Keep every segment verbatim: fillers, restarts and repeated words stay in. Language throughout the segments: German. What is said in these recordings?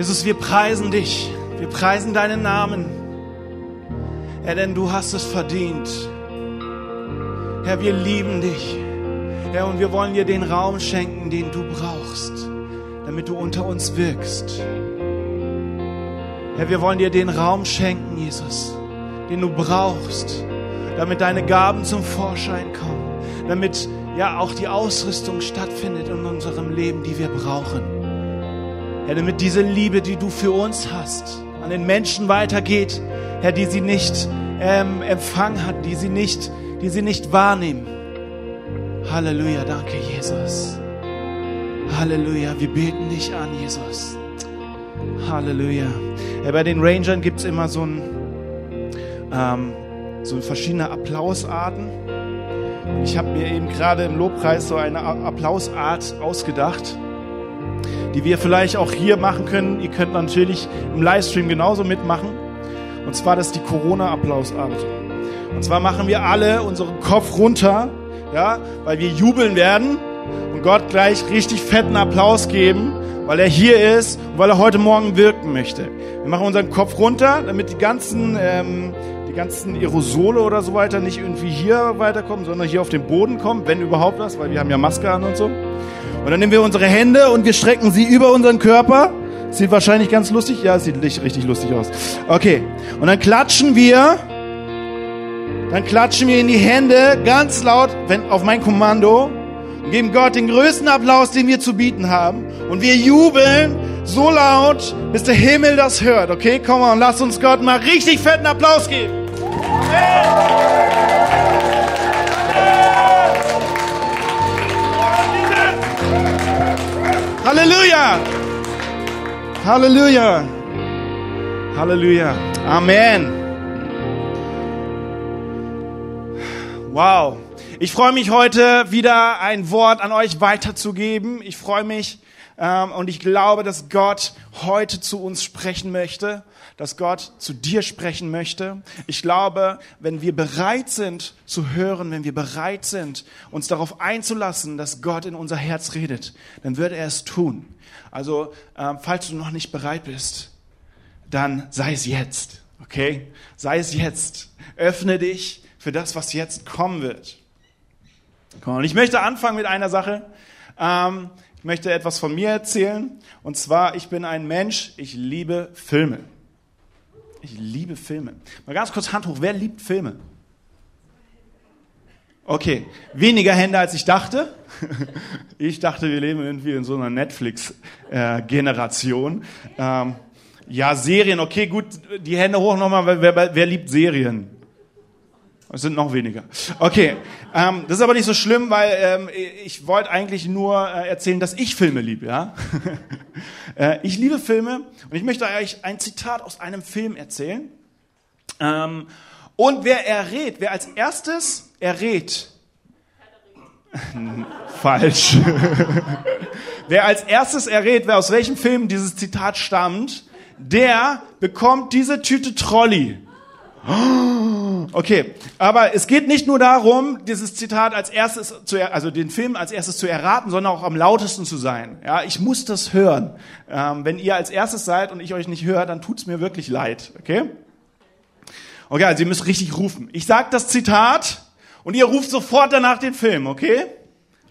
Jesus, wir preisen dich. Wir preisen deinen Namen. Herr, denn du hast es verdient. Herr, wir lieben dich. Herr, und wir wollen dir den Raum schenken, den du brauchst, damit du unter uns wirkst. Herr, wir wollen dir den Raum schenken, Jesus, den du brauchst, damit deine Gaben zum Vorschein kommen, damit ja auch die Ausrüstung stattfindet in unserem Leben, die wir brauchen. Herr, damit diese Liebe, die du für uns hast, an den Menschen weitergeht, Herr, die sie nicht ähm, empfangen hat, die sie nicht, die sie nicht wahrnehmen. Halleluja, danke, Jesus. Halleluja, wir beten dich an, Jesus. Halleluja. Herr, bei den Rangern gibt es immer so ein ähm, so verschiedene Applausarten. Ich habe mir eben gerade im Lobpreis so eine Applausart ausgedacht, die wir vielleicht auch hier machen können. Ihr könnt natürlich im Livestream genauso mitmachen. Und zwar, das ist die Corona-Applausart. Und zwar machen wir alle unseren Kopf runter, ja, weil wir jubeln werden und Gott gleich richtig fetten Applaus geben, weil er hier ist und weil er heute Morgen wirken möchte. Wir machen unseren Kopf runter, damit die ganzen... Ähm, die ganzen Aerosole oder so weiter nicht irgendwie hier weiterkommen, sondern hier auf den Boden kommen, wenn überhaupt was, weil wir haben ja Maske an und so. Und dann nehmen wir unsere Hände und wir strecken sie über unseren Körper. Sieht wahrscheinlich ganz lustig. Ja, sieht richtig lustig aus. Okay. Und dann klatschen wir, dann klatschen wir in die Hände ganz laut, wenn, auf mein Kommando, und geben Gott den größten Applaus, den wir zu bieten haben. Und wir jubeln so laut, bis der Himmel das hört. Okay, komm mal und lass uns Gott mal richtig fetten Applaus geben. Halleluja! Halleluja! Halleluja! Amen! Wow! Ich freue mich heute wieder ein Wort an euch weiterzugeben. Ich freue mich ähm, und ich glaube, dass Gott heute zu uns sprechen möchte. Dass Gott zu dir sprechen möchte. Ich glaube, wenn wir bereit sind zu hören, wenn wir bereit sind, uns darauf einzulassen, dass Gott in unser Herz redet, dann wird er es tun. Also, ähm, falls du noch nicht bereit bist, dann sei es jetzt, okay? Sei es jetzt. Öffne dich für das, was jetzt kommen wird. Komm, und ich möchte anfangen mit einer Sache. Ähm, ich möchte etwas von mir erzählen. Und zwar, ich bin ein Mensch, ich liebe Filme. Ich liebe Filme. Mal ganz kurz Hand hoch. Wer liebt Filme? Okay, weniger Hände als ich dachte. Ich dachte, wir leben irgendwie in so einer Netflix-Generation. Ähm, ja, Serien. Okay, gut, die Hände hoch nochmal. Wer, wer liebt Serien? Es sind noch weniger. Okay, ähm, das ist aber nicht so schlimm, weil ähm, ich wollte eigentlich nur äh, erzählen, dass ich Filme liebe. Ja? äh, ich liebe Filme und ich möchte euch ein Zitat aus einem Film erzählen. Ähm, und wer errät, wer als erstes errät... Falsch. Wer als erstes errät, wer aus welchem Film dieses Zitat stammt, der bekommt diese Tüte Trolley. Okay, aber es geht nicht nur darum, dieses Zitat als erstes zu, er- also den Film als erstes zu erraten, sondern auch am lautesten zu sein. Ja, ich muss das hören. Ähm, wenn ihr als erstes seid und ich euch nicht höre, dann tut's mir wirklich leid. Okay? Okay, also ihr müsst richtig rufen. Ich sag das Zitat und ihr ruft sofort danach den Film. Okay?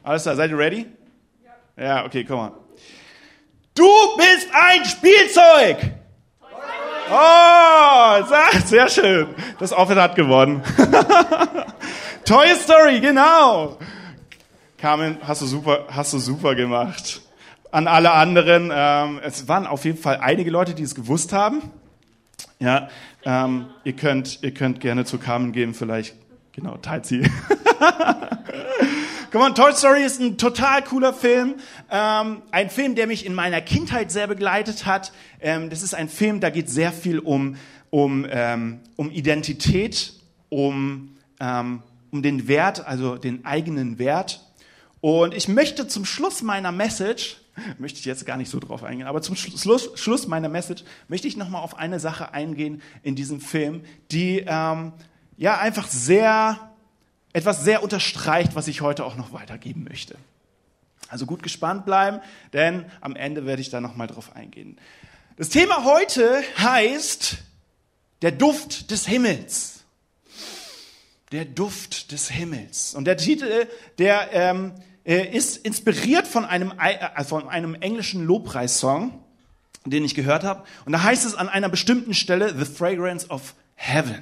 Alles klar, seid ihr ready? Ja. Ja, okay, komm mal. Du bist ein Spielzeug! Oh, sehr schön. Das Outfit hat gewonnen. Toy Story, genau. Carmen, hast du super, hast du super gemacht. An alle anderen, ähm, es waren auf jeden Fall einige Leute, die es gewusst haben. Ja, ähm, ihr könnt, ihr könnt gerne zu Carmen gehen, vielleicht. Genau, teilt sie. Come on, Toy Story ist ein total cooler Film. Ähm, ein Film, der mich in meiner Kindheit sehr begleitet hat. Ähm, das ist ein Film, da geht sehr viel um, um, ähm, um Identität, um, ähm, um den Wert, also den eigenen Wert. Und ich möchte zum Schluss meiner Message, möchte ich jetzt gar nicht so drauf eingehen, aber zum Schluss, Schluss meiner Message möchte ich nochmal auf eine Sache eingehen in diesem Film, die ähm, ja einfach sehr... etwas sehr unterstreicht, was ich heute auch noch weitergeben möchte. Also gut gespannt bleiben, denn am Ende werde ich da nochmal drauf eingehen. Das Thema heute heißt der Duft des Himmels. Der Duft des Himmels. Und der Titel, der ähm, ist inspiriert von einem, äh, von einem englischen Lobpreissong, den ich gehört habe. Und da heißt es an einer bestimmten Stelle, The Fragrance of Heaven.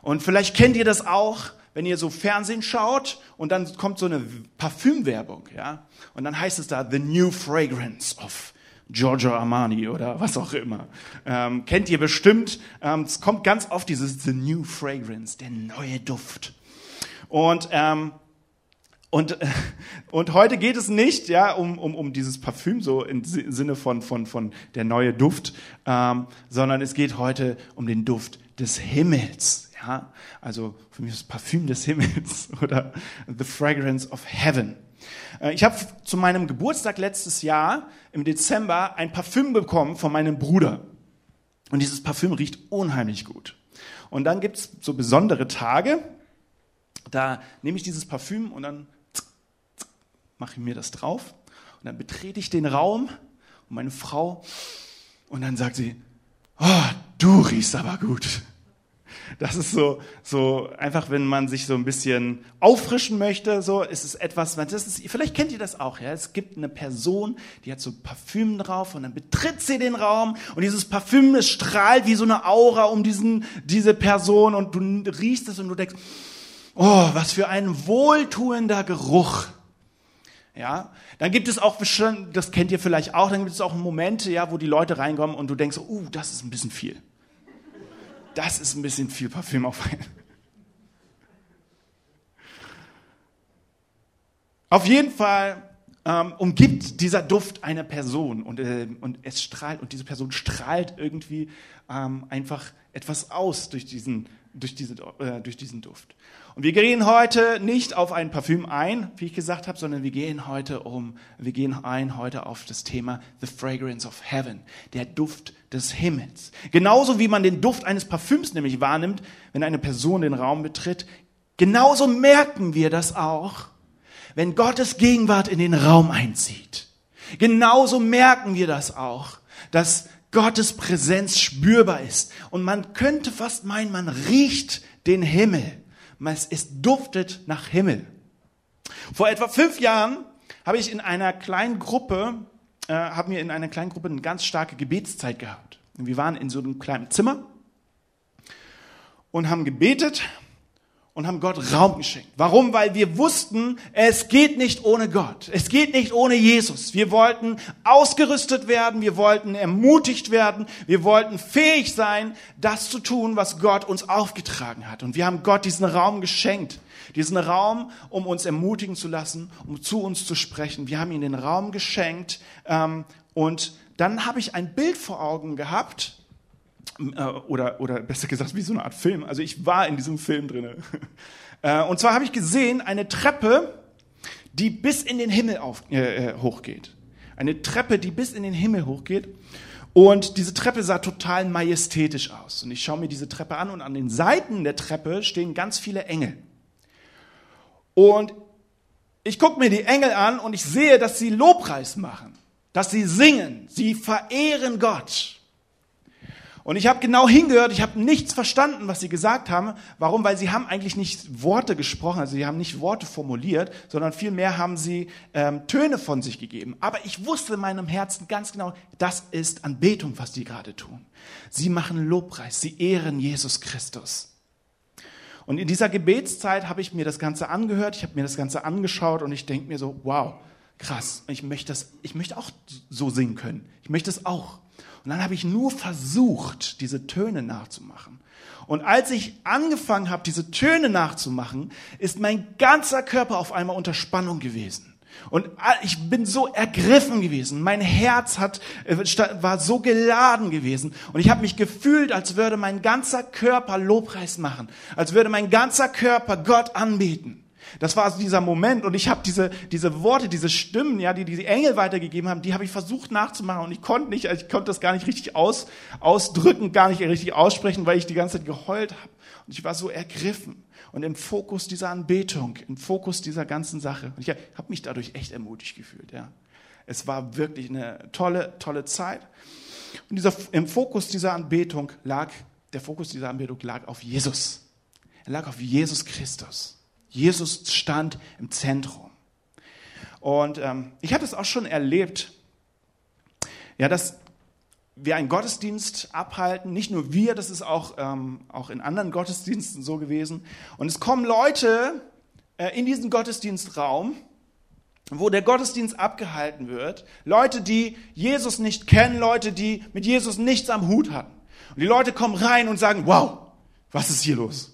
Und vielleicht kennt ihr das auch, wenn ihr so Fernsehen schaut und dann kommt so eine Parfümwerbung, ja? Und dann heißt es da, The New Fragrance of Giorgio Armani oder was auch immer. Ähm, kennt ihr bestimmt. Ähm, es kommt ganz oft dieses The New Fragrance, der neue Duft. Und ähm, Und, und heute geht es nicht, ja, um, um, um dieses Parfüm, so im Sinne von, von, von der neue Duft, ähm, sondern es geht heute um den Duft des Himmels, ja. Also, für mich das Parfüm des Himmels oder The Fragrance of Heaven. Äh, ich habe zu meinem Geburtstag letztes Jahr im Dezember ein Parfüm bekommen von meinem Bruder. Und dieses Parfüm riecht unheimlich gut. Und dann gibt's so besondere Tage, da nehme ich dieses Parfüm und dann mache ich mir das drauf und dann betrete ich den Raum und meine Frau und dann sagt sie, oh, du riechst aber gut. Das ist so, so einfach, wenn man sich so ein bisschen auffrischen möchte, so ist es etwas, das ist, vielleicht kennt ihr das auch, ja? Es gibt eine Person, die hat so Parfüm drauf und dann betritt sie den Raum und dieses Parfüm, es strahlt wie so eine Aura um diesen, diese Person und du riechst es und du denkst, oh, was für ein wohltuender Geruch. Ja, dann gibt es auch, das kennt ihr vielleicht auch, dann gibt es auch Momente, ja, wo die Leute reinkommen und du denkst, oh, uh, das ist ein bisschen viel. Das ist ein bisschen viel Parfüm auf einen. Auf jeden Fall ähm, umgibt dieser Duft eine Person und, äh, und es strahlt und diese Person strahlt irgendwie ähm, einfach etwas aus durch diesen, durch diese, äh, durch diesen Duft. Und wir gehen heute nicht auf ein Parfüm ein, wie ich gesagt habe, sondern wir gehen heute um, wir gehen ein heute auf das Thema The Fragrance of Heaven, der Duft des Himmels. Genauso wie man den Duft eines Parfüms nämlich wahrnimmt, wenn eine Person den Raum betritt, genauso merken wir das auch, wenn Gottes Gegenwart in den Raum einzieht. Genauso merken wir das auch, dass Gottes Präsenz spürbar ist. Und man könnte fast meinen, man riecht den Himmel. Es duftet nach Himmel. Vor etwa fünf Jahren habe ich in einer kleinen Gruppe, äh, haben wir in einer kleinen Gruppe eine ganz starke Gebetszeit gehabt. Und wir waren in so einem kleinen Zimmer und haben gebetet und haben Gott Raum geschenkt. Warum? Weil wir wussten, es geht nicht ohne Gott. Es geht nicht ohne Jesus. Wir wollten ausgerüstet werden, wir wollten ermutigt werden, wir wollten fähig sein, das zu tun, was Gott uns aufgetragen hat. Und wir haben Gott diesen Raum geschenkt. Diesen Raum, um uns ermutigen zu lassen, um zu uns zu sprechen. Wir haben ihm den Raum geschenkt. Ähm, und dann habe ich ein Bild vor Augen gehabt, Oder, oder besser gesagt, wie so eine Art Film. Also ich war in diesem Film drin. Und zwar habe ich gesehen, eine Treppe, die bis in den Himmel auf, äh, hochgeht. Eine Treppe, die bis in den Himmel hochgeht. Und diese Treppe sah total majestätisch aus. Und ich schaue mir diese Treppe an und an den Seiten der Treppe stehen ganz viele Engel. Und ich gucke mir die Engel an und ich sehe, dass sie Lobpreis machen. Dass sie singen. Sie verehren Gott. Und ich habe genau hingehört, ich habe nichts verstanden, was sie gesagt haben. Warum? Weil sie haben eigentlich nicht Worte gesprochen, also sie haben nicht Worte formuliert, sondern vielmehr haben sie ähm, Töne von sich gegeben. Aber ich wusste in meinem Herzen ganz genau, das ist Anbetung, was die gerade tun. Sie machen Lobpreis, sie ehren Jesus Christus. Und in dieser Gebetszeit habe ich mir das Ganze angehört, ich habe mir das Ganze angeschaut und ich denke mir so, wow, krass, ich möchte das, ich möchte auch so singen können, ich möchte es auch. Und dann habe ich nur versucht, diese Töne nachzumachen. Und als ich angefangen habe, diese Töne nachzumachen, ist mein ganzer Körper auf einmal unter Spannung gewesen. Und ich bin so ergriffen gewesen. Mein Herz hat, war so geladen gewesen. Und ich habe mich gefühlt, als würde mein ganzer Körper Lobpreis machen. Als würde mein ganzer Körper Gott anbeten. Das war also dieser Moment und ich habe diese diese Worte, diese Stimmen, ja, die diese Engel weitergegeben haben, die habe ich versucht nachzumachen und ich konnte nicht, ich konnte das gar nicht richtig aus, ausdrücken, gar nicht richtig aussprechen, weil ich die ganze Zeit geheult habe und ich war so ergriffen und im Fokus dieser Anbetung, im Fokus dieser ganzen Sache. Und ich habe mich dadurch echt ermutigt gefühlt, ja. Es war wirklich eine tolle tolle Zeit Und dieser, im Fokus dieser Anbetung lag, der Fokus dieser Anbetung lag auf Jesus. Er lag auf Jesus Christus. Jesus stand im Zentrum. Und ähm, ich habe das auch schon erlebt, ja, dass wir einen Gottesdienst abhalten, nicht nur wir, das ist auch, ähm, auch in anderen Gottesdiensten so gewesen. Und es kommen Leute äh, in diesen Gottesdienstraum, wo der Gottesdienst abgehalten wird. Leute, die Jesus nicht kennen, Leute, die mit Jesus nichts am Hut hatten. Und die Leute kommen rein und sagen, wow, was ist hier los?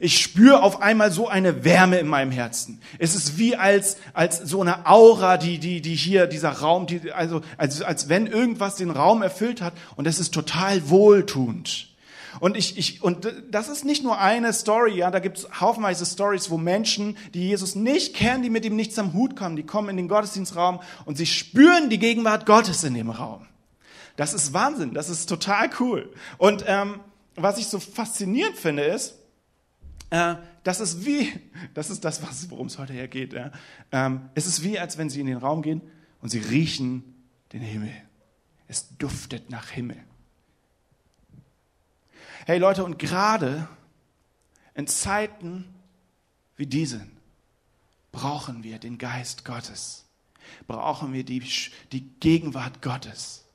Ich spüre auf einmal so eine Wärme in meinem Herzen. Es ist wie als als so eine Aura, die die die hier dieser Raum, die also als als wenn irgendwas den Raum erfüllt hat, und das ist total wohltuend. Und ich ich und das ist nicht nur eine Story, ja, da gibt's haufenweise Stories, wo Menschen, die Jesus nicht kennen, die mit ihm nichts am Hut kommen, die kommen in den Gottesdienstraum und sie spüren die Gegenwart Gottes in dem Raum. Das ist Wahnsinn, das ist total cool. Und ähm, was ich so faszinierend finde ist, das ist wie, das ist das, worum es heute hier geht. Ja. Es ist wie, als wenn sie in den Raum gehen und sie riechen den Himmel. Es duftet nach Himmel. Hey Leute, und gerade in Zeiten wie diesen brauchen wir den Geist Gottes. Brauchen wir die, die Gegenwart Gottes.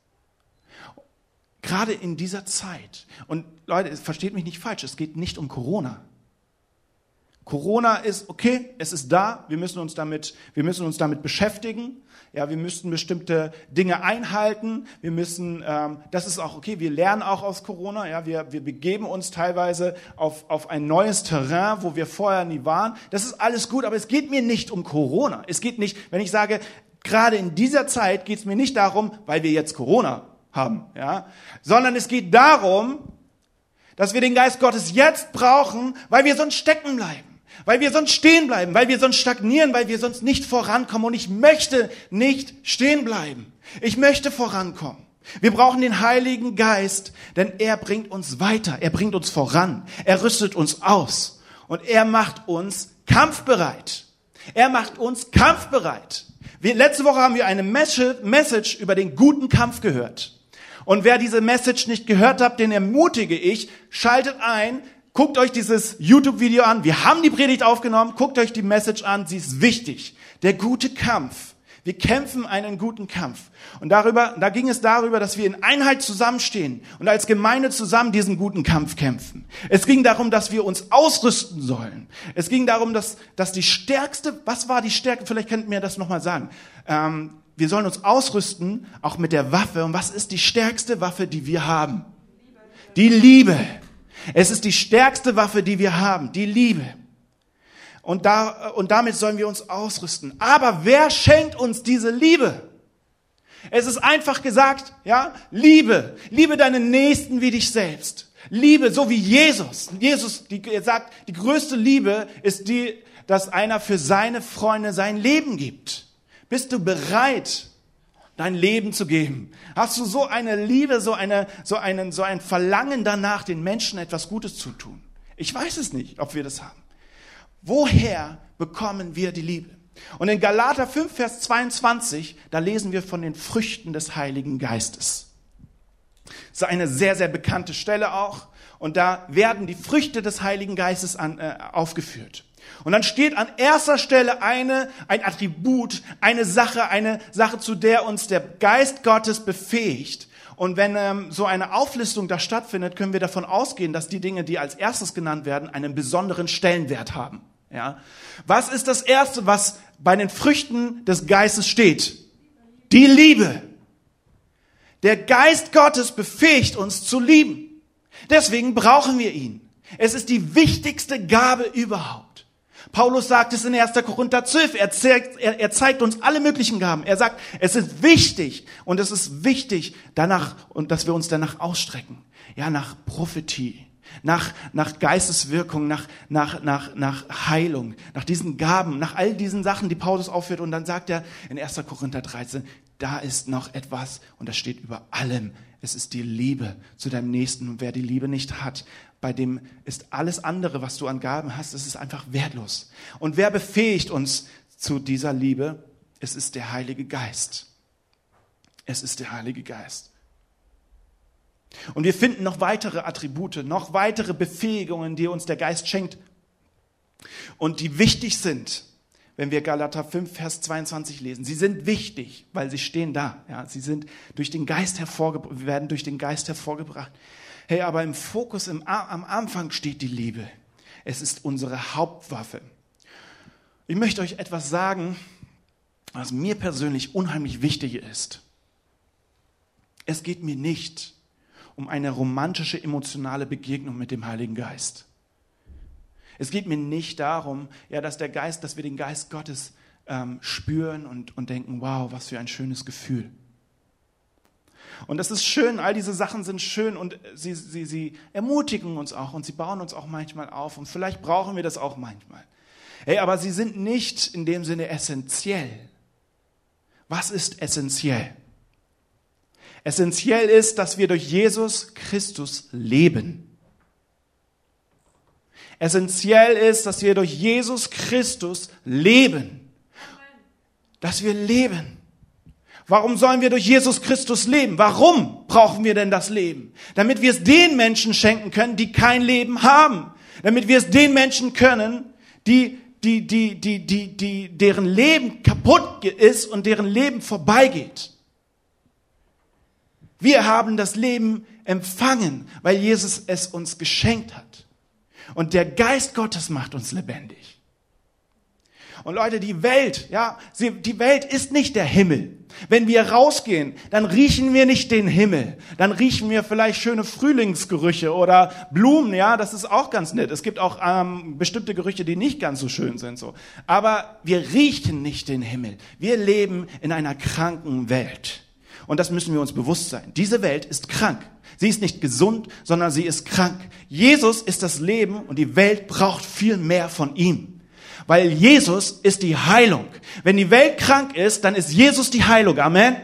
Gerade in dieser Zeit. Und Leute, versteht mich nicht falsch, es geht nicht um Corona. Corona ist okay, es ist da, wir müssen uns damit, wir müssen uns damit beschäftigen, ja, wir müssen bestimmte Dinge einhalten, wir müssen, ähm, das ist auch okay, wir lernen auch aus Corona, ja, wir, wir begeben uns teilweise auf, auf ein neues Terrain, wo wir vorher nie waren, das ist alles gut, aber es geht mir nicht um Corona, es geht nicht, wenn ich sage, gerade in dieser Zeit geht es mir nicht darum, weil wir jetzt Corona haben, ja, sondern es geht darum, dass wir den Geist Gottes jetzt brauchen, weil wir sonst stecken bleiben. Weil wir sonst stehen bleiben, weil wir sonst stagnieren, weil wir sonst nicht vorankommen. Und ich möchte nicht stehen bleiben. Ich möchte vorankommen. Wir brauchen den Heiligen Geist, denn er bringt uns weiter. Er bringt uns voran. Er rüstet uns aus. Und er macht uns kampfbereit. Er macht uns kampfbereit. Wir, letzte Woche haben wir eine Message über den guten Kampf gehört. Und wer diese Message nicht gehört hat, den ermutige ich, schaltet ein. Guckt euch dieses YouTube-Video an. Wir haben die Predigt aufgenommen. Guckt euch die Message an. Sie ist wichtig. Der gute Kampf. Wir kämpfen einen guten Kampf. Und darüber, da ging es darüber, dass wir in Einheit zusammenstehen und als Gemeinde zusammen diesen guten Kampf kämpfen. Es ging darum, dass wir uns ausrüsten sollen. Es ging darum, dass, dass die stärkste, was war die Stärke? Vielleicht könnt ihr mir das nochmal sagen. Ähm, wir sollen uns ausrüsten, auch mit der Waffe. Und was ist die stärkste Waffe, die wir haben? Die Liebe. Es ist die stärkste Waffe, die wir haben, die Liebe. Und, da, und damit sollen wir uns ausrüsten. Aber wer schenkt uns diese Liebe? Es ist einfach gesagt, ja, Liebe. Liebe deinen Nächsten wie dich selbst. Liebe, so wie Jesus. Jesus die, er sagt, die größte Liebe ist die, dass einer für seine Freunde sein Leben gibt. Bist du bereit, dein Leben zu geben? Hast du so eine Liebe, so eine, so einen, so ein Verlangen danach, den Menschen etwas Gutes zu tun? Ich weiß es nicht, ob wir das haben. Woher bekommen wir die Liebe? Und in Galater fünf, Vers zweiundzwanzig, da lesen wir von den Früchten des Heiligen Geistes. Das ist eine sehr, sehr bekannte Stelle auch. Und da werden die Früchte des Heiligen Geistes an, äh, aufgeführt. Und dann steht an erster Stelle eine, ein Attribut, eine Sache, eine Sache, zu der uns der Geist Gottes befähigt. Und wenn ähm, so eine Auflistung da stattfindet, können wir davon ausgehen, dass die Dinge, die als erstes genannt werden, einen besonderen Stellenwert haben. Ja? Was ist das Erste, was bei den Früchten des Geistes steht? Die Liebe. Der Geist Gottes befähigt uns zu lieben. Deswegen brauchen wir ihn. Es ist die wichtigste Gabe überhaupt. Paulus sagt es in erster Korinther zwölf, er zeigt, er, er zeigt uns alle möglichen Gaben. Er sagt, es ist wichtig und es ist wichtig, danach und dass wir uns danach ausstrecken. Ja, nach Prophetie, nach nach Geisteswirkung, nach nach nach nach Heilung, nach diesen Gaben, nach all diesen Sachen, die Paulus aufführt, und dann sagt er in erster Korinther dreizehn, da ist noch etwas und das steht über allem. Es ist die Liebe zu deinem Nächsten. Und wer die Liebe nicht hat, bei dem ist alles andere, was du an Gaben hast, es ist einfach wertlos. Und wer befähigt uns zu dieser Liebe? Es ist der Heilige Geist. Es ist der Heilige Geist. Und wir finden noch weitere Attribute, noch weitere Befähigungen, die uns der Geist schenkt und die wichtig sind, wenn wir Galater fünf, Vers zweiundzwanzig lesen. Sie sind wichtig, weil sie stehen da. Ja, sie sind durch den Geist hervorgebracht, werden durch den Geist hervorgebracht. Hey, aber im Fokus, im, am Anfang steht die Liebe. Es ist unsere Hauptwaffe. Ich möchte euch etwas sagen, was mir persönlich unheimlich wichtig ist. Es geht mir nicht um eine romantische, emotionale Begegnung mit dem Heiligen Geist. Es geht mir nicht darum, ja, dass der Geist, dass wir den Geist Gottes ähm, spüren und, und denken, wow, was für ein schönes Gefühl. Und das ist schön, all diese Sachen sind schön und sie, sie, sie ermutigen uns auch und sie bauen uns auch manchmal auf und vielleicht brauchen wir das auch manchmal. Hey, aber sie sind nicht in dem Sinne essentiell. Was ist essentiell? Essentiell ist, dass wir durch Jesus Christus leben. Essentiell ist, dass wir durch Jesus Christus leben. Dass wir leben. Warum sollen wir durch Jesus Christus leben? Warum brauchen wir denn das Leben? Damit wir es den Menschen schenken können, die kein Leben haben. Damit wir es den Menschen können, die, die, die, die, die, die, deren Leben kaputt ist und deren Leben vorbeigeht. Wir haben das Leben empfangen, weil Jesus es uns geschenkt hat. Und der Geist Gottes macht uns lebendig. Und Leute, die Welt, ja, sie, die Welt ist nicht der Himmel. Wenn wir rausgehen, dann riechen wir nicht den Himmel. Dann riechen wir vielleicht schöne Frühlingsgerüche oder Blumen, ja, das ist auch ganz nett. Es gibt auch ähm, bestimmte Gerüche, die nicht ganz so schön sind, so. Aber wir riechen nicht den Himmel. Wir leben in einer kranken Welt. Und das müssen wir uns bewusst sein. Diese Welt ist krank. Sie ist nicht gesund, sondern sie ist krank. Jesus ist das Leben und die Welt braucht viel mehr von ihm. Weil Jesus ist die Heilung. Wenn die Welt krank ist, dann ist Jesus die Heilung. Amen. Amen.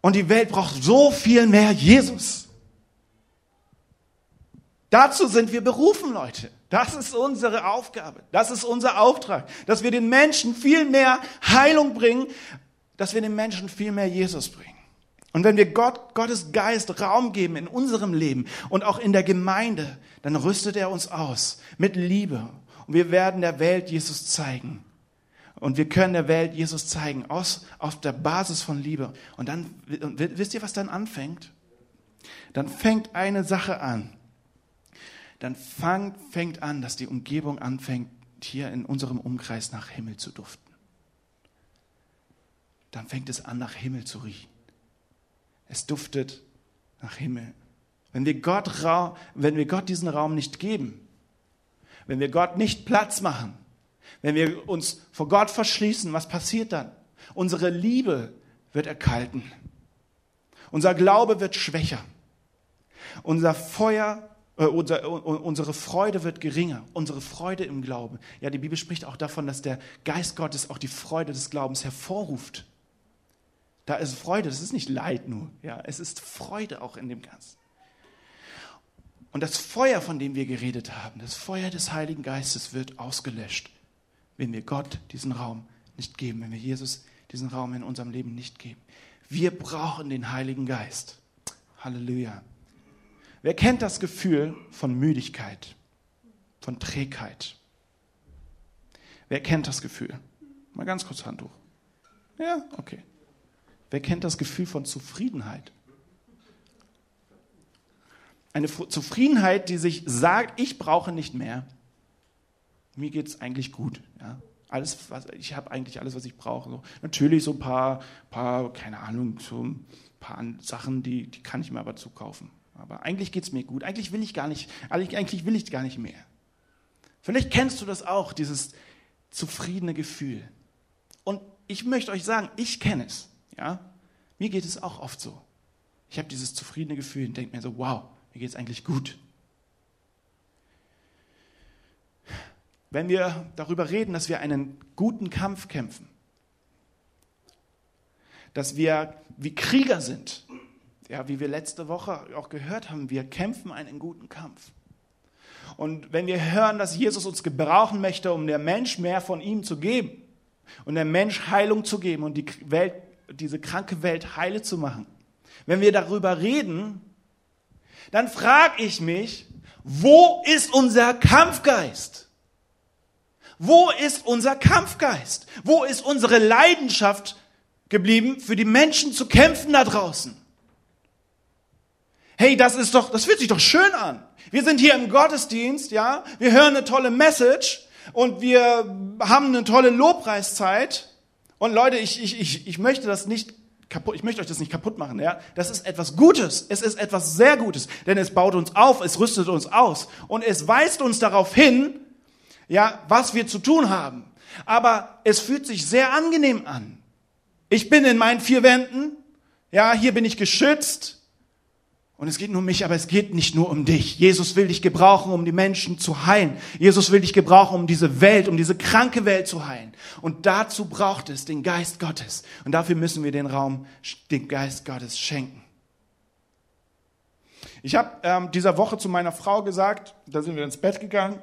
Und die Welt braucht so viel mehr Jesus. Dazu sind wir berufen, Leute. Das ist unsere Aufgabe. Das ist unser Auftrag. Dass wir den Menschen viel mehr Heilung bringen, dass wir den Menschen viel mehr Jesus bringen. Und wenn wir Gott, Gottes Geist Raum geben in unserem Leben und auch in der Gemeinde, dann rüstet er uns aus mit Liebe. Und wir werden der Welt Jesus zeigen. Und wir können der Welt Jesus zeigen, aus, auf der Basis von Liebe. Und dann, wisst ihr, was dann anfängt? Dann fängt eine Sache an. Dann fang, fängt an, dass die Umgebung anfängt, hier in unserem Umkreis nach Himmel zu duften. Dann fängt es an, nach Himmel zu riechen. Es duftet nach Himmel. Wenn wir Gott, Ra- wenn wir Gott diesen Raum nicht geben, wenn wir Gott nicht Platz machen, wenn wir uns vor Gott verschließen, was passiert dann? Unsere Liebe wird erkalten. Unser Glaube wird schwächer. Unser Feuer, äh, unser, uh, unsere Freude wird geringer. Unsere Freude im Glauben. Ja, die Bibel spricht auch davon, dass der Geist Gottes auch die Freude des Glaubens hervorruft. Da ist Freude, das ist nicht Leid nur. Ja, es ist Freude auch in dem Ganzen. Und das Feuer, von dem wir geredet haben, das Feuer des Heiligen Geistes wird ausgelöscht, wenn wir Gott diesen Raum nicht geben, wenn wir Jesus diesen Raum in unserem Leben nicht geben. Wir brauchen den Heiligen Geist. Halleluja. Wer kennt das Gefühl von Müdigkeit, von Trägheit? Wer kennt das Gefühl? Mal ganz kurz Hand hoch. Ja, okay. Wer kennt das Gefühl von Zufriedenheit? Eine Zufriedenheit, die sich sagt, ich brauche nicht mehr. Mir geht es eigentlich gut. Ja? Alles, was, ich habe eigentlich alles, was ich brauche. So. Natürlich so ein paar, paar keine Ahnung, so ein paar Sachen, die, die kann ich mir aber zukaufen. Aber eigentlich geht es mir gut. Eigentlich will ich gar nicht, eigentlich will ich gar nicht mehr. Vielleicht kennst du das auch, dieses zufriedene Gefühl. Und ich möchte euch sagen, ich kenne es. Ja, mir geht es auch oft so. Ich habe dieses zufriedene Gefühl und denke mir so, wow, mir geht es eigentlich gut. Wenn wir darüber reden, dass wir einen guten Kampf kämpfen, dass wir wie Krieger sind, ja, wie wir letzte Woche auch gehört haben, wir kämpfen einen guten Kampf. Und wenn wir hören, dass Jesus uns gebrauchen möchte, um der Mensch mehr von ihm zu geben und der Mensch Heilung zu geben und die Welt diese kranke Welt heile zu machen, Wenn wir darüber reden, dann frage ich mich, wo ist unser Kampfgeist? Wo ist unser Kampfgeist? Wo ist unsere Leidenschaft geblieben, für die Menschen zu kämpfen da draußen? Hey, das ist doch, das fühlt sich doch schön an. Wir sind hier im Gottesdienst, ja? Wir hören eine tolle Message und wir haben eine tolle Lobpreiszeit. Und Leute, ich ich ich ich möchte das nicht kaputt, ich möchte euch das nicht kaputt machen, ja? Das ist etwas Gutes. Es ist etwas sehr Gutes, denn es baut uns auf, es rüstet uns aus und es weist uns darauf hin, ja, was wir zu tun haben. Aber es fühlt sich sehr angenehm an. Ich bin in meinen vier Wänden, ja, hier bin ich geschützt. Und es geht nur um mich, aber es geht nicht nur um dich. Jesus will dich gebrauchen, um die Menschen zu heilen. Jesus will dich gebrauchen, um diese Welt, um diese kranke Welt zu heilen. Und dazu braucht es den Geist Gottes. Und dafür müssen wir den Raum, den Geist Gottes schenken. Ich habe ähm, dieser Woche zu meiner Frau gesagt, da sind wir ins Bett gegangen,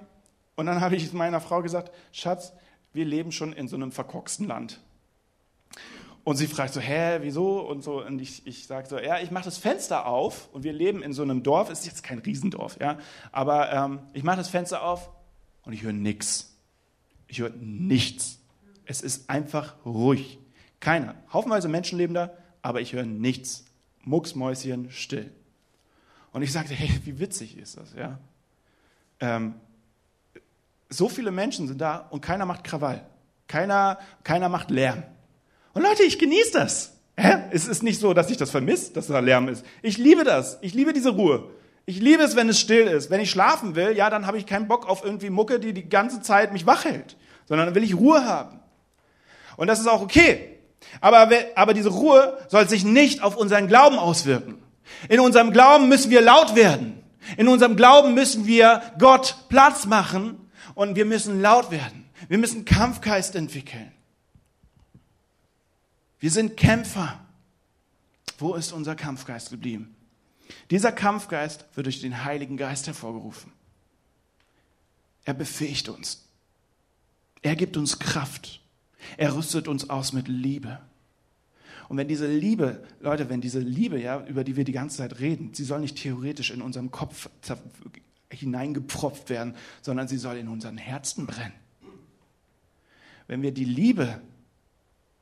und dann habe ich meiner Frau gesagt, Schatz, wir leben schon in so einem verkorksten Land. Und sie fragt so, hä, wieso? Und so, und ich, ich sage so, ja, ich mache das Fenster auf und wir leben in so einem Dorf, ist jetzt kein Riesendorf, ja, aber ähm, ich mache das Fenster auf und ich höre nichts. Ich höre nichts. Es ist einfach ruhig. Keiner. Haufenweise Menschen leben da, aber ich höre nichts. Mucksmäuschen still. Und ich sagte, hey, wie witzig ist das, ja? Ähm, so viele Menschen sind da und keiner macht Krawall. Keiner, keiner macht Lärm. Und Leute, ich genieße das. Hä? Es ist nicht so, dass ich das vermisse, dass da Lärm ist. Ich liebe das. Ich liebe diese Ruhe. Ich liebe es, wenn es still ist. Wenn ich schlafen will, ja, dann habe ich keinen Bock auf irgendwie Mucke, die die ganze Zeit mich wach hält. Sondern dann will ich Ruhe haben. Und das ist auch okay. Aber, aber diese Ruhe soll sich nicht auf unseren Glauben auswirken. In unserem Glauben müssen wir laut werden. In unserem Glauben müssen wir Gott Platz machen. Und wir müssen laut werden. Wir müssen Kampfgeist entwickeln. Wir sind Kämpfer. Wo ist unser Kampfgeist geblieben? Dieser Kampfgeist wird durch den Heiligen Geist hervorgerufen. Er befähigt uns. Er gibt uns Kraft. Er rüstet uns aus mit Liebe. Und wenn diese Liebe, Leute, wenn diese Liebe, ja, über die wir die ganze Zeit reden, sie soll nicht theoretisch in unserem Kopf hineingepropft werden, sondern sie soll in unseren Herzen brennen. Wenn wir die Liebe,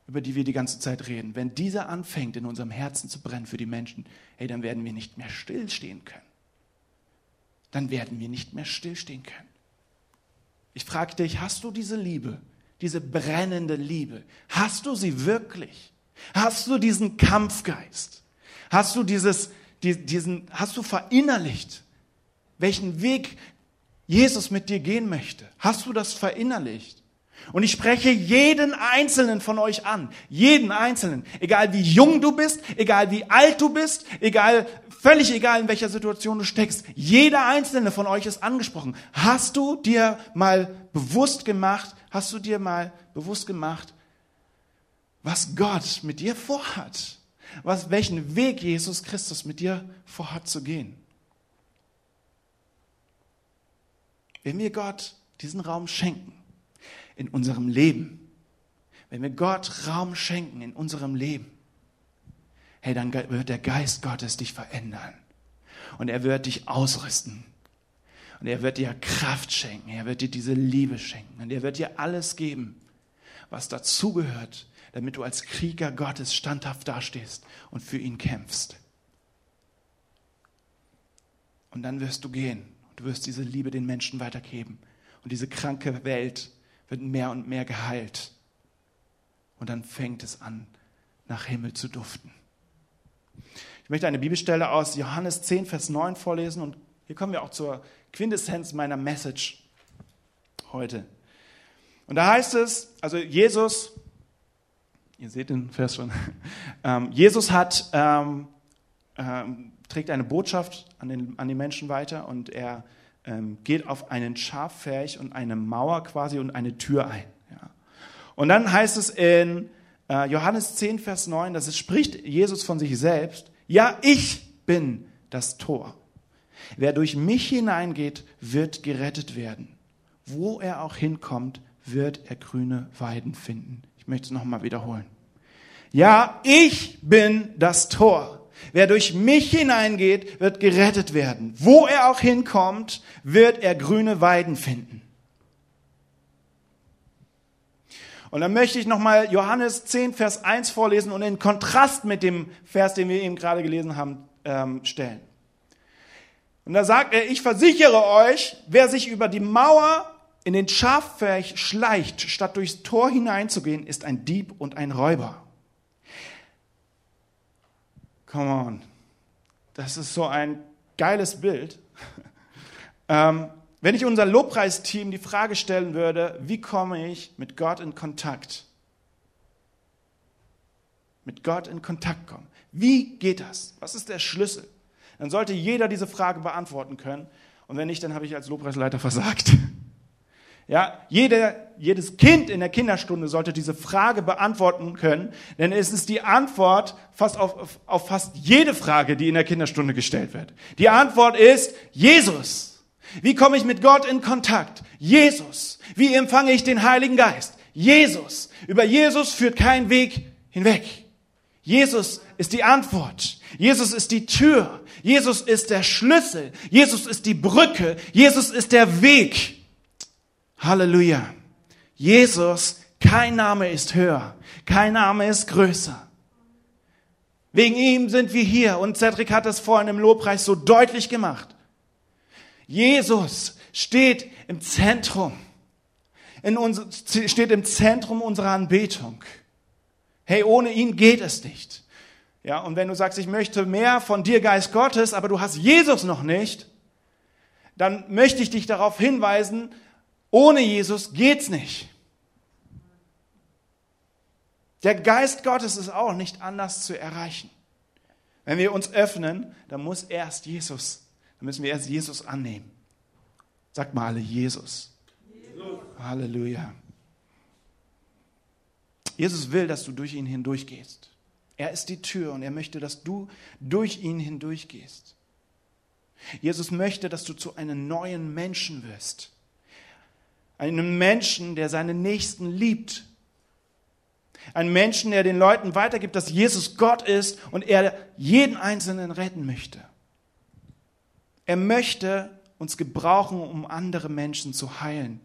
über die wir die ganze Zeit reden, wenn dieser anfängt, in unserem Herzen zu brennen für die Menschen, hey, dann werden wir nicht mehr stillstehen können. Dann werden wir nicht mehr stillstehen können. Ich frage dich, hast du diese Liebe, diese brennende Liebe? Hast du sie wirklich? Hast du diesen Kampfgeist? Hast du dieses, die, diesen, hast du verinnerlicht, welchen Weg Jesus mit dir gehen möchte? Hast du das verinnerlicht? Und ich spreche jeden Einzelnen von euch an, jeden Einzelnen, egal wie jung du bist, egal wie alt du bist, egal, völlig egal in welcher Situation du steckst, jeder Einzelne von euch ist angesprochen. Hast du dir mal bewusst gemacht, hast du dir mal bewusst gemacht, was Gott mit dir vorhat, was, welchen Weg Jesus Christus mit dir vorhat zu gehen? Wenn wir Gott diesen Raum schenken, in unserem Leben, wenn wir Gott Raum schenken in unserem Leben, hey, dann wird der Geist Gottes dich verändern und er wird dich ausrüsten und er wird dir Kraft schenken, er wird dir diese Liebe schenken und er wird dir alles geben, was dazugehört, damit du als Krieger Gottes standhaft dastehst und für ihn kämpfst. Und dann wirst du gehen und du wirst diese Liebe den Menschen weitergeben und diese kranke Welt wird mehr und mehr geheilt. Und dann fängt es an, nach Himmel zu duften. Ich möchte eine Bibelstelle aus Johannes zehn, Vers neun vorlesen. Und hier kommen wir auch zur Quintessenz meiner Message heute. Und da heißt es, also Jesus, ihr seht den Vers schon, ähm, Jesus hat, ähm, ähm, trägt eine Botschaft an den, an die Menschen weiter und er geht auf einen Schafferch und eine Mauer quasi und eine Tür ein. Ja. Und dann heißt es in äh, Johannes zehn, Vers neun, dass es spricht Jesus von sich selbst, ja, ich bin das Tor. Wer durch mich hineingeht, wird gerettet werden. Wo er auch hinkommt, wird er grüne Weiden finden. Ich möchte es nochmal wiederholen. Ja, ich bin das Tor. Wer durch mich hineingeht, wird gerettet werden. Wo er auch hinkommt, wird er grüne Weiden finden. Und dann möchte ich nochmal Johannes zehn, Vers eins vorlesen und in Kontrast mit dem Vers, den wir eben gerade gelesen haben, ähm, stellen. Und da sagt er, ich versichere euch, wer sich über die Mauer in den Schafpferch schleicht, statt durchs Tor hineinzugehen, ist ein Dieb und ein Räuber. Come on. Das ist so ein geiles Bild. ähm, wenn ich unser Lobpreisteam die Frage stellen würde, wie komme ich mit Gott in Kontakt? Mit Gott in Kontakt kommen. Wie geht das? Was ist der Schlüssel? Dann sollte jeder diese Frage beantworten können. Und wenn nicht, dann habe ich als Lobpreisleiter versagt. Ja, jeder, jedes Kind in der Kinderstunde sollte diese Frage beantworten können, denn es ist die Antwort fast auf, auf, auf fast jede Frage, die in der Kinderstunde gestellt wird. Die Antwort ist Jesus. Wie komme ich mit Gott in Kontakt? Jesus. Wie empfange ich den Heiligen Geist? Jesus. Über Jesus führt kein Weg hinweg. Jesus ist die Antwort. Jesus ist die Tür. Jesus ist der Schlüssel. Jesus ist die Brücke. Jesus ist der Weg. Halleluja. Jesus, kein Name ist höher, kein Name ist größer. Wegen ihm sind wir hier und Cedric hat das vorhin im Lobpreis so deutlich gemacht. Jesus steht im Zentrum, in uns, steht im Zentrum unserer Anbetung. Hey, ohne ihn geht es nicht. Ja, und wenn du sagst, ich möchte mehr von dir, Geist Gottes, aber du hast Jesus noch nicht, dann möchte ich dich darauf hinweisen, ohne Jesus geht's nicht. Der Geist Gottes ist auch nicht anders zu erreichen. Wenn wir uns öffnen, dann muss erst Jesus, dann müssen wir erst Jesus annehmen. Sagt mal alle Jesus. Jesus. Halleluja. Jesus will, dass du durch ihn hindurch gehst. Er ist die Tür und er möchte, dass du durch ihn hindurch gehst. Jesus möchte, dass du zu einem neuen Menschen wirst. Einen Menschen, der seine Nächsten liebt. Einen Menschen, der den Leuten weitergibt, dass Jesus Gott ist und er jeden Einzelnen retten möchte. Er möchte uns gebrauchen, um andere Menschen zu heilen,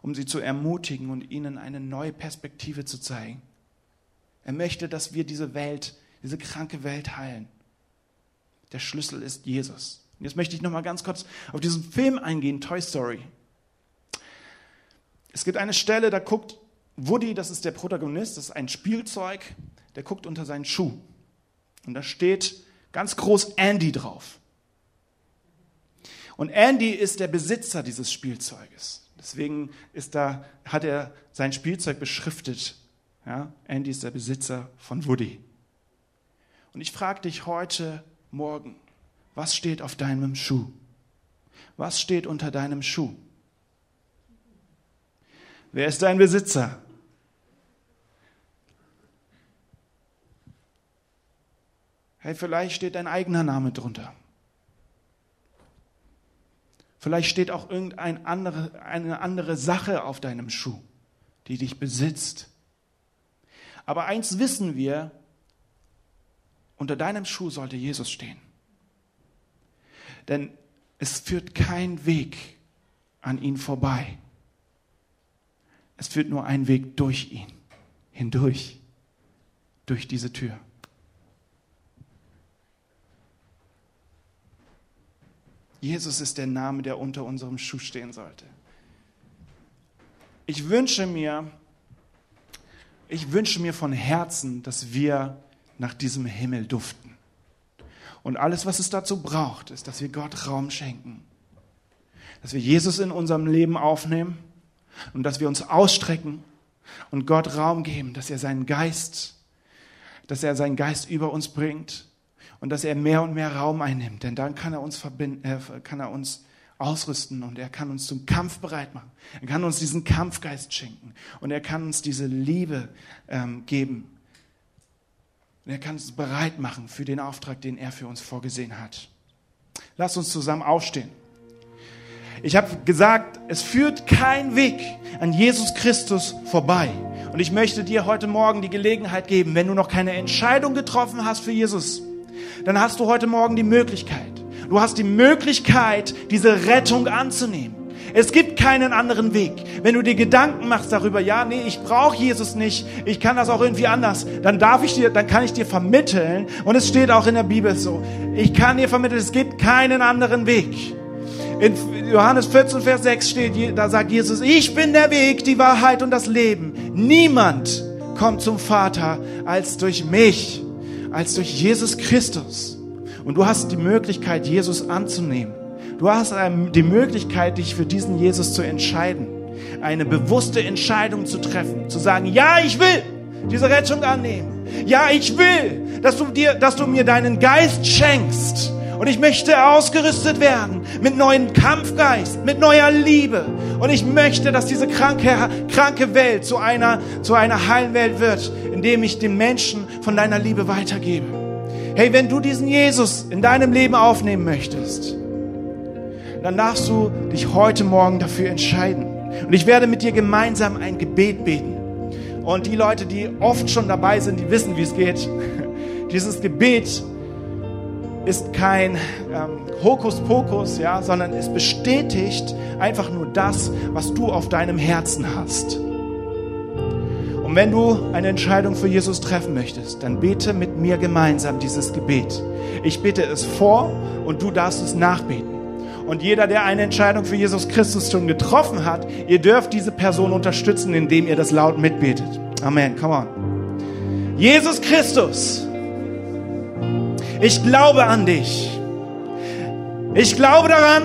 um sie zu ermutigen und ihnen eine neue Perspektive zu zeigen. Er möchte, dass wir diese Welt, diese kranke Welt heilen. Der Schlüssel ist Jesus. Und jetzt möchte ich nochmal ganz kurz auf diesen Film eingehen, Toy Story. Es gibt eine Stelle, da guckt Woody, das ist der Protagonist, das ist ein Spielzeug, der guckt unter seinen Schuh. Und da steht ganz groß Andy drauf. Und Andy ist der Besitzer dieses Spielzeuges. Deswegen ist da, hat er sein Spielzeug beschriftet. Ja, Andy ist der Besitzer von Woody. Und ich frage dich heute Morgen, was steht auf deinem Schuh? Was steht unter deinem Schuh? Wer ist dein Besitzer? Hey, vielleicht steht dein eigener Name drunter. Vielleicht steht auch irgendeine andere, eine andere Sache auf deinem Schuh, die dich besitzt. Aber eins wissen wir, unter deinem Schuh sollte Jesus stehen. Denn es führt kein Weg an ihn vorbei. Es führt nur ein Weg durch ihn, hindurch, durch diese Tür. Jesus ist der Name, der unter unserem Schuh stehen sollte. Ich wünsche mir, ich wünsche mir von Herzen, dass wir nach diesem Himmel duften. Und alles, was es dazu braucht, ist, dass wir Gott Raum schenken. Dass wir Jesus in unserem Leben aufnehmen. Und dass wir uns ausstrecken und Gott Raum geben, dass er seinen Geist, dass er seinen Geist über uns bringt und dass er mehr und mehr Raum einnimmt. Denn dann kann er uns verbinden, äh, kann er uns ausrüsten und er kann uns zum Kampf bereit machen. Er kann uns diesen Kampfgeist schenken und er kann uns diese Liebe ähm, geben. Und er kann uns bereit machen für den Auftrag, den er für uns vorgesehen hat. Lasst uns zusammen aufstehen. Ich habe gesagt, es führt kein Weg an Jesus Christus vorbei. Und ich möchte dir heute Morgen die Gelegenheit geben, wenn du noch keine Entscheidung getroffen hast für Jesus, dann hast du heute Morgen die Möglichkeit. Du hast die Möglichkeit, diese Rettung anzunehmen. Es gibt keinen anderen Weg. Wenn du dir Gedanken machst darüber, ja, nee, ich brauche Jesus nicht, ich kann das auch irgendwie anders, dann darf ich dir, dann kann ich dir vermitteln, und es steht auch in der Bibel so, ich kann dir vermitteln, es gibt keinen anderen Weg. In Johannes vierzehn, Vers sechs steht, da sagt Jesus, ich bin der Weg, die Wahrheit und das Leben. Niemand kommt zum Vater als durch mich, als durch Jesus Christus. Und du hast die Möglichkeit, Jesus anzunehmen. Du hast die Möglichkeit, dich für diesen Jesus zu entscheiden. Eine bewusste Entscheidung zu treffen. Zu sagen, ja, ich will diese Rettung annehmen. Ja, ich will, dass du dir, dass du mir deinen Geist schenkst. Und ich möchte ausgerüstet werden mit neuem Kampfgeist, mit neuer Liebe. Und ich möchte, dass diese kranke, kranke Welt zu einer, zu einer Heilwelt wird, indem ich den Menschen von deiner Liebe weitergebe. Hey, wenn du diesen Jesus in deinem Leben aufnehmen möchtest, dann darfst du dich heute Morgen dafür entscheiden. Und ich werde mit dir gemeinsam ein Gebet beten. Und die Leute, die oft schon dabei sind, die wissen, wie es geht. Dieses Gebet ist kein ähm, Hokuspokus, ja, sondern es bestätigt einfach nur das, was du auf deinem Herzen hast. Und wenn du eine Entscheidung für Jesus treffen möchtest, dann bete mit mir gemeinsam dieses Gebet. Ich bete es vor und du darfst es nachbeten. Und jeder, der eine Entscheidung für Jesus Christus schon getroffen hat, ihr dürft diese Person unterstützen, indem ihr das laut mitbetet. Amen, come on. Jesus Christus, ich glaube an dich. Ich glaube daran,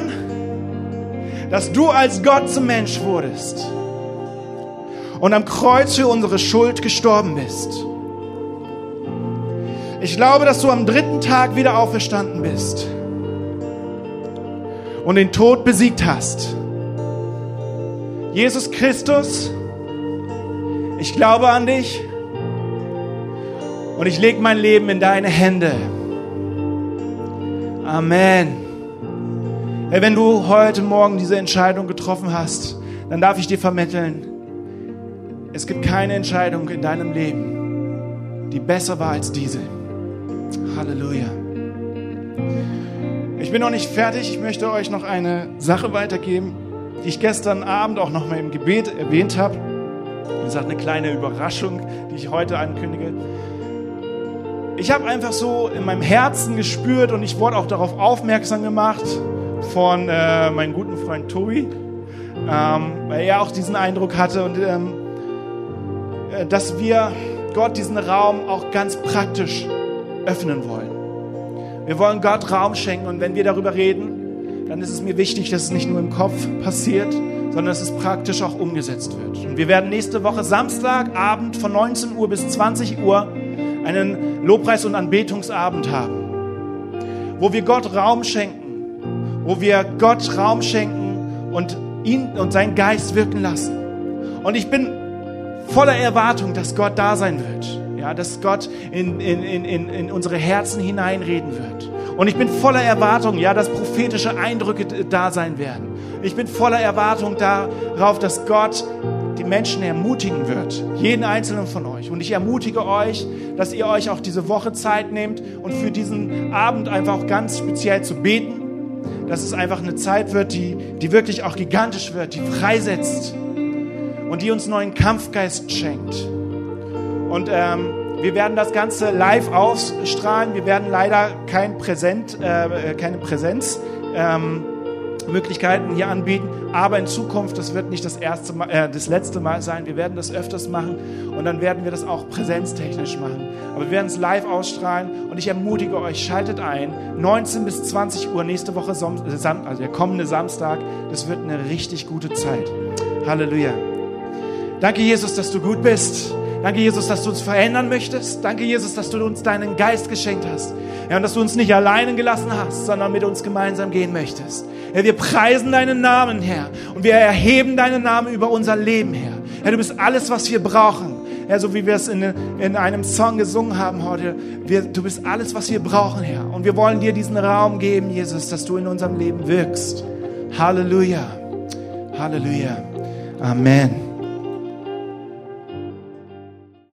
dass du als Gott zum Mensch wurdest und am Kreuz für unsere Schuld gestorben bist. Ich glaube, dass du am dritten Tag wieder auferstanden bist und den Tod besiegt hast. Jesus Christus, ich glaube an dich und ich lege mein Leben in deine Hände. Amen. Hey, wenn du heute Morgen diese Entscheidung getroffen hast, dann darf ich dir vermitteln, es gibt keine Entscheidung in deinem Leben, die besser war als diese. Halleluja. Ich bin noch nicht fertig. Ich möchte euch noch eine Sache weitergeben, die ich gestern Abend auch noch mal im Gebet erwähnt habe. Das ist eine kleine Überraschung, die ich heute ankündige. Ich habe einfach so in meinem Herzen gespürt und ich wurde auch darauf aufmerksam gemacht von äh, meinem guten Freund Tobi, ähm, weil er auch diesen Eindruck hatte, und ähm, dass wir Gott diesen Raum auch ganz praktisch öffnen wollen. Wir wollen Gott Raum schenken, und wenn wir darüber reden, dann ist es mir wichtig, dass es nicht nur im Kopf passiert, sondern dass es praktisch auch umgesetzt wird. Und wir werden nächste Woche Samstagabend von neunzehn Uhr bis zwanzig Uhr einen Lobpreis- und Anbetungsabend haben, wo wir Gott Raum schenken, wo wir Gott Raum schenken und ihn und seinen Geist wirken lassen. Und ich bin voller Erwartung, dass Gott da sein wird, ja, dass Gott in, in, in, in unsere Herzen hineinreden wird. Und ich bin voller Erwartung, ja, dass prophetische Eindrücke da sein werden. Ich bin voller Erwartung darauf, dass Gott die Menschen ermutigen wird, jeden einzelnen von euch. Und ich ermutige euch, dass ihr euch auch diese Woche Zeit nehmt und für diesen Abend einfach auch ganz speziell zu beten, dass es einfach eine Zeit wird, die, die wirklich auch gigantisch wird, die freisetzt und die uns neuen Kampfgeist schenkt. Und ähm, wir werden das Ganze live ausstrahlen. Wir werden leider kein Präsent, äh, keine Präsenz ähm, Möglichkeiten hier anbieten, aber in Zukunft, das wird nicht das erste Mal, äh, das letzte Mal sein, wir werden das öfters machen, und dann werden wir das auch präsenztechnisch machen, aber wir werden es live ausstrahlen, und ich ermutige euch, schaltet ein, neunzehn bis zwanzig Uhr nächste Woche, Sam- also der kommende Samstag, das wird eine richtig gute Zeit. Halleluja. Danke, Jesus, dass du gut bist. Danke, Jesus, dass du uns verändern möchtest. Danke, Jesus, dass du uns deinen Geist geschenkt hast. Ja, und dass du uns nicht alleine gelassen hast, sondern mit uns gemeinsam gehen möchtest. Ja, wir preisen deinen Namen, Herr. Und wir erheben deinen Namen über unser Leben, Herr. Ja, du bist alles, was wir brauchen. Ja, so wie wir es in, in einem Song gesungen haben heute. Wir, du bist alles, was wir brauchen, Herr. Und wir wollen dir diesen Raum geben, Jesus, dass du in unserem Leben wirkst. Halleluja. Halleluja. Amen.